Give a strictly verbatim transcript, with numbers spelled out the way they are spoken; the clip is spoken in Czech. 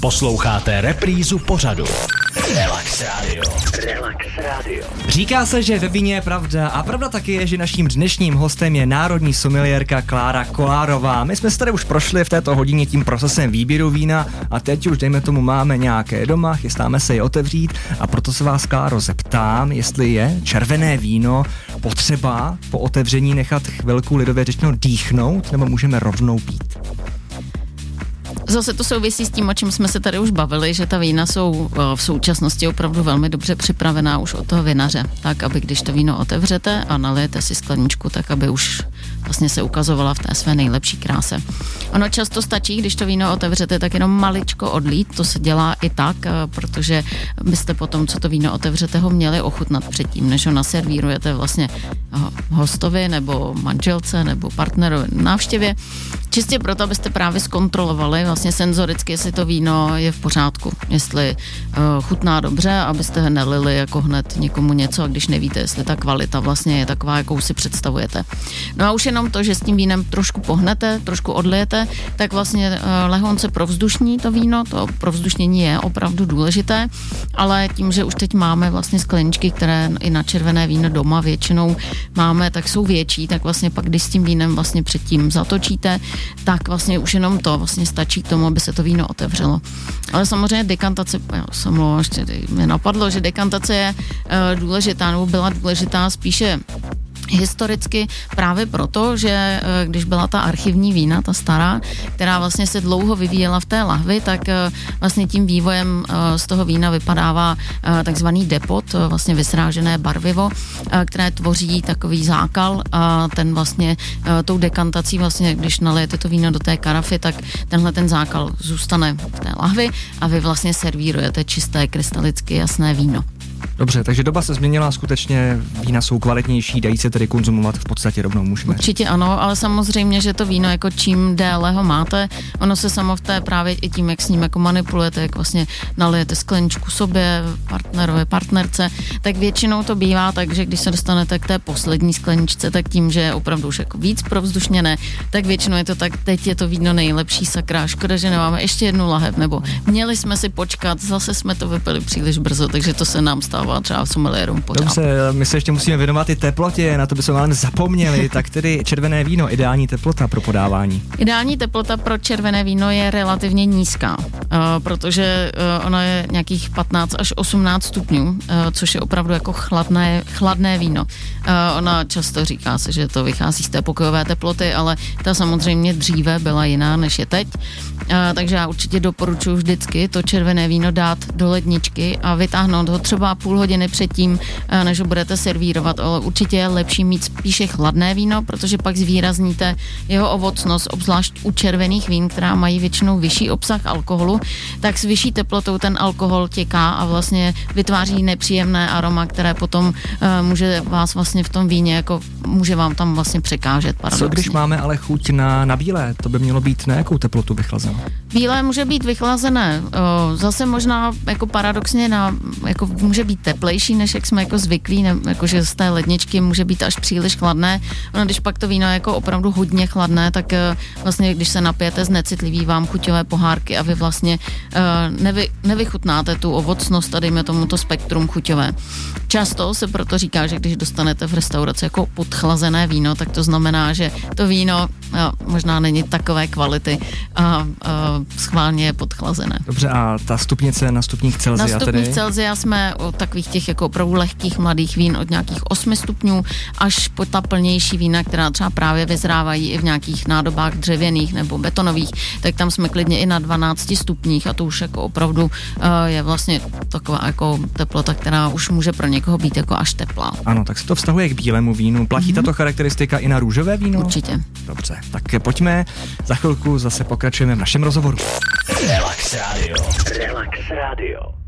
Posloucháte reprízu pořadu. Relax Radio. Relax Radio. Říká se, že ve víně je pravda a pravda taky je, že naším dnešním hostem je národní someliérka Klára Kolárová. My jsme se tady už prošli v této hodině tím procesem výběru vína a teď už dejme tomu máme nějaké doma, chystáme se je otevřít a proto se vás, Kláro, zeptám, jestli je červené víno potřeba po otevření nechat chvilku lidově řečeno dýchnout nebo můžeme rovnou pít? Zase to souvisí s tím, o čem jsme se tady už bavili, že ta vína jsou v současnosti opravdu velmi dobře připravená už od toho vinaře, tak aby když to víno otevřete a nalijete si skleničku, tak aby už vlastně se ukazovala v té své nejlepší kráse. Ono často stačí, když to víno otevřete, tak jenom maličko odlít, to se dělá i tak, protože byste potom, co to víno otevřete, ho měli ochutnat předtím, než ho naservírujete vlastně hostovi nebo manželce nebo partnerovi návštěvě. Čistě proto, abyste právě zkontrolovali vlastně senzoricky, jestli to víno je v pořádku, jestli uh, chutná dobře, abyste nelili jako hned někomu něco, a když nevíte, jestli ta kvalita vlastně je taková, jakou si představujete. No a už jenom to, že s tím vínem trošku pohnete, trošku odlijete, tak vlastně uh, lehonce provzdušní to víno, to provzdušnění je opravdu důležité, ale tím, že už teď máme vlastně skleničky, které i na červené víno doma většinou máme, tak jsou větší, tak vlastně pak, když s tím vínem vlastně předtím zatočíte, tak vlastně už jenom to vlastně stačí k tomu, aby se to víno otevřelo. Ale samozřejmě dekantace, já jsem mluvila, ještě mě napadlo, že dekantace je uh, důležitá, nebo byla důležitá spíše historicky právě proto, že když byla ta archivní vína, ta stará, která vlastně se dlouho vyvíjela v té lahvi, tak vlastně tím vývojem z toho vína vypadává takzvaný depot, vlastně vysrážené barvivo, které tvoří takový zákal a ten vlastně tou dekantací vlastně, když nalijete to víno do té karafy, tak tenhle ten zákal zůstane v té lahvi a vy vlastně servírujete čisté, krystalicky jasné víno. Dobře, takže doba se změnila, skutečně vína jsou kvalitnější, dají se tedy konzumovat v podstatě rovnou můžeme. Určitě ano, ale samozřejmě, že to víno, jako čím déle ho máte, ono se samo v té právě i tím, jak s ním jako manipulujete, jak vlastně nalijete skleničku sobě, partnerovi, partnerce, tak většinou to bývá tak, že když se dostanete k té poslední skleničce, tak tím, že je opravdu už jako víc provzdušněné, tak většinou je to tak, teď je to víno nejlepší, sakra, škoda, že nemáme ještě jednu lahev, nebo měli jsme si počkat, zase jsme to vypili příliš brzo, takže to se nám stává. Třeba someliérům pořád. Dobře, my se ještě musíme věnovat i teplotě, na to bychom ale zapomněli, tak tedy červené víno, ideální teplota pro podávání. Ideální teplota pro červené víno je relativně nízká, protože ona je nějakých patnáct až osmnáct stupňů, což je opravdu jako chladné, chladné víno. Ona často říká se, že to vychází z té pokojové teploty, ale ta samozřejmě dříve byla jiná, než je teď. Takže já určitě doporučuji vždycky to červené víno dát do ledničky a vytáhnout ho třeba půl hodiny předtím, než ho budete servírovat, ale určitě je lepší mít spíše chladné víno, protože pak zvýrazníte jeho ovocnost, obzvlášť u červených vín, která mají většinou vyšší obsah alkoholu, tak s vyšší teplotou ten alkohol těká a vlastně vytváří nepříjemné aroma, které potom uh, může vás vlastně v tom víně, jako může vám tam vlastně překážet paradoxně. Co když máme ale chuť na, na bílé? To by mělo být na jakou teplotu vychlazené? Bílé může být vychlazené. Uh, zase možná jako paradoxně na, jako může být teplejší, než jak jsme jako zvyklí, ne, jakože z té ledničky může být až příliš chladné. Ono, když pak to víno je jako opravdu hodně chladné, tak uh, vlastně, když se napijete, znecitliví vám chuťové pohárky a vy vlastně uh, nevy, nevychutnáte tu ovocnost a dejme tomuto spektrum chuťové. Často se proto říká, že když dostanete v restauraci jako podchlazené víno, tak to znamená, že to víno uh, možná není takové kvality a uh, uh, schválně je podchlazené. Dobře, a ta stupnice na stupních Celsia tedy? Na stupních Celsia jsme takových těch jako opravdu lehkých mladých vín od nějakých osmi stupňů až po ta plnější vína, která třeba právě vyzrávají i v nějakých nádobách dřevěných nebo betonových, tak tam jsme klidně i na dvanácti stupních a to už jako opravdu uh, je vlastně taková jako teplota, která už může pro někoho být jako až teplá. Ano, tak se to vztahuje k bílému vínu. Platí mm-hmm. tato charakteristika i na růžové víno? Určitě. Dobře, tak pojďme, za chvilku zase pokračujeme v našem rozhovoru. Relax Radio. Relax Radio.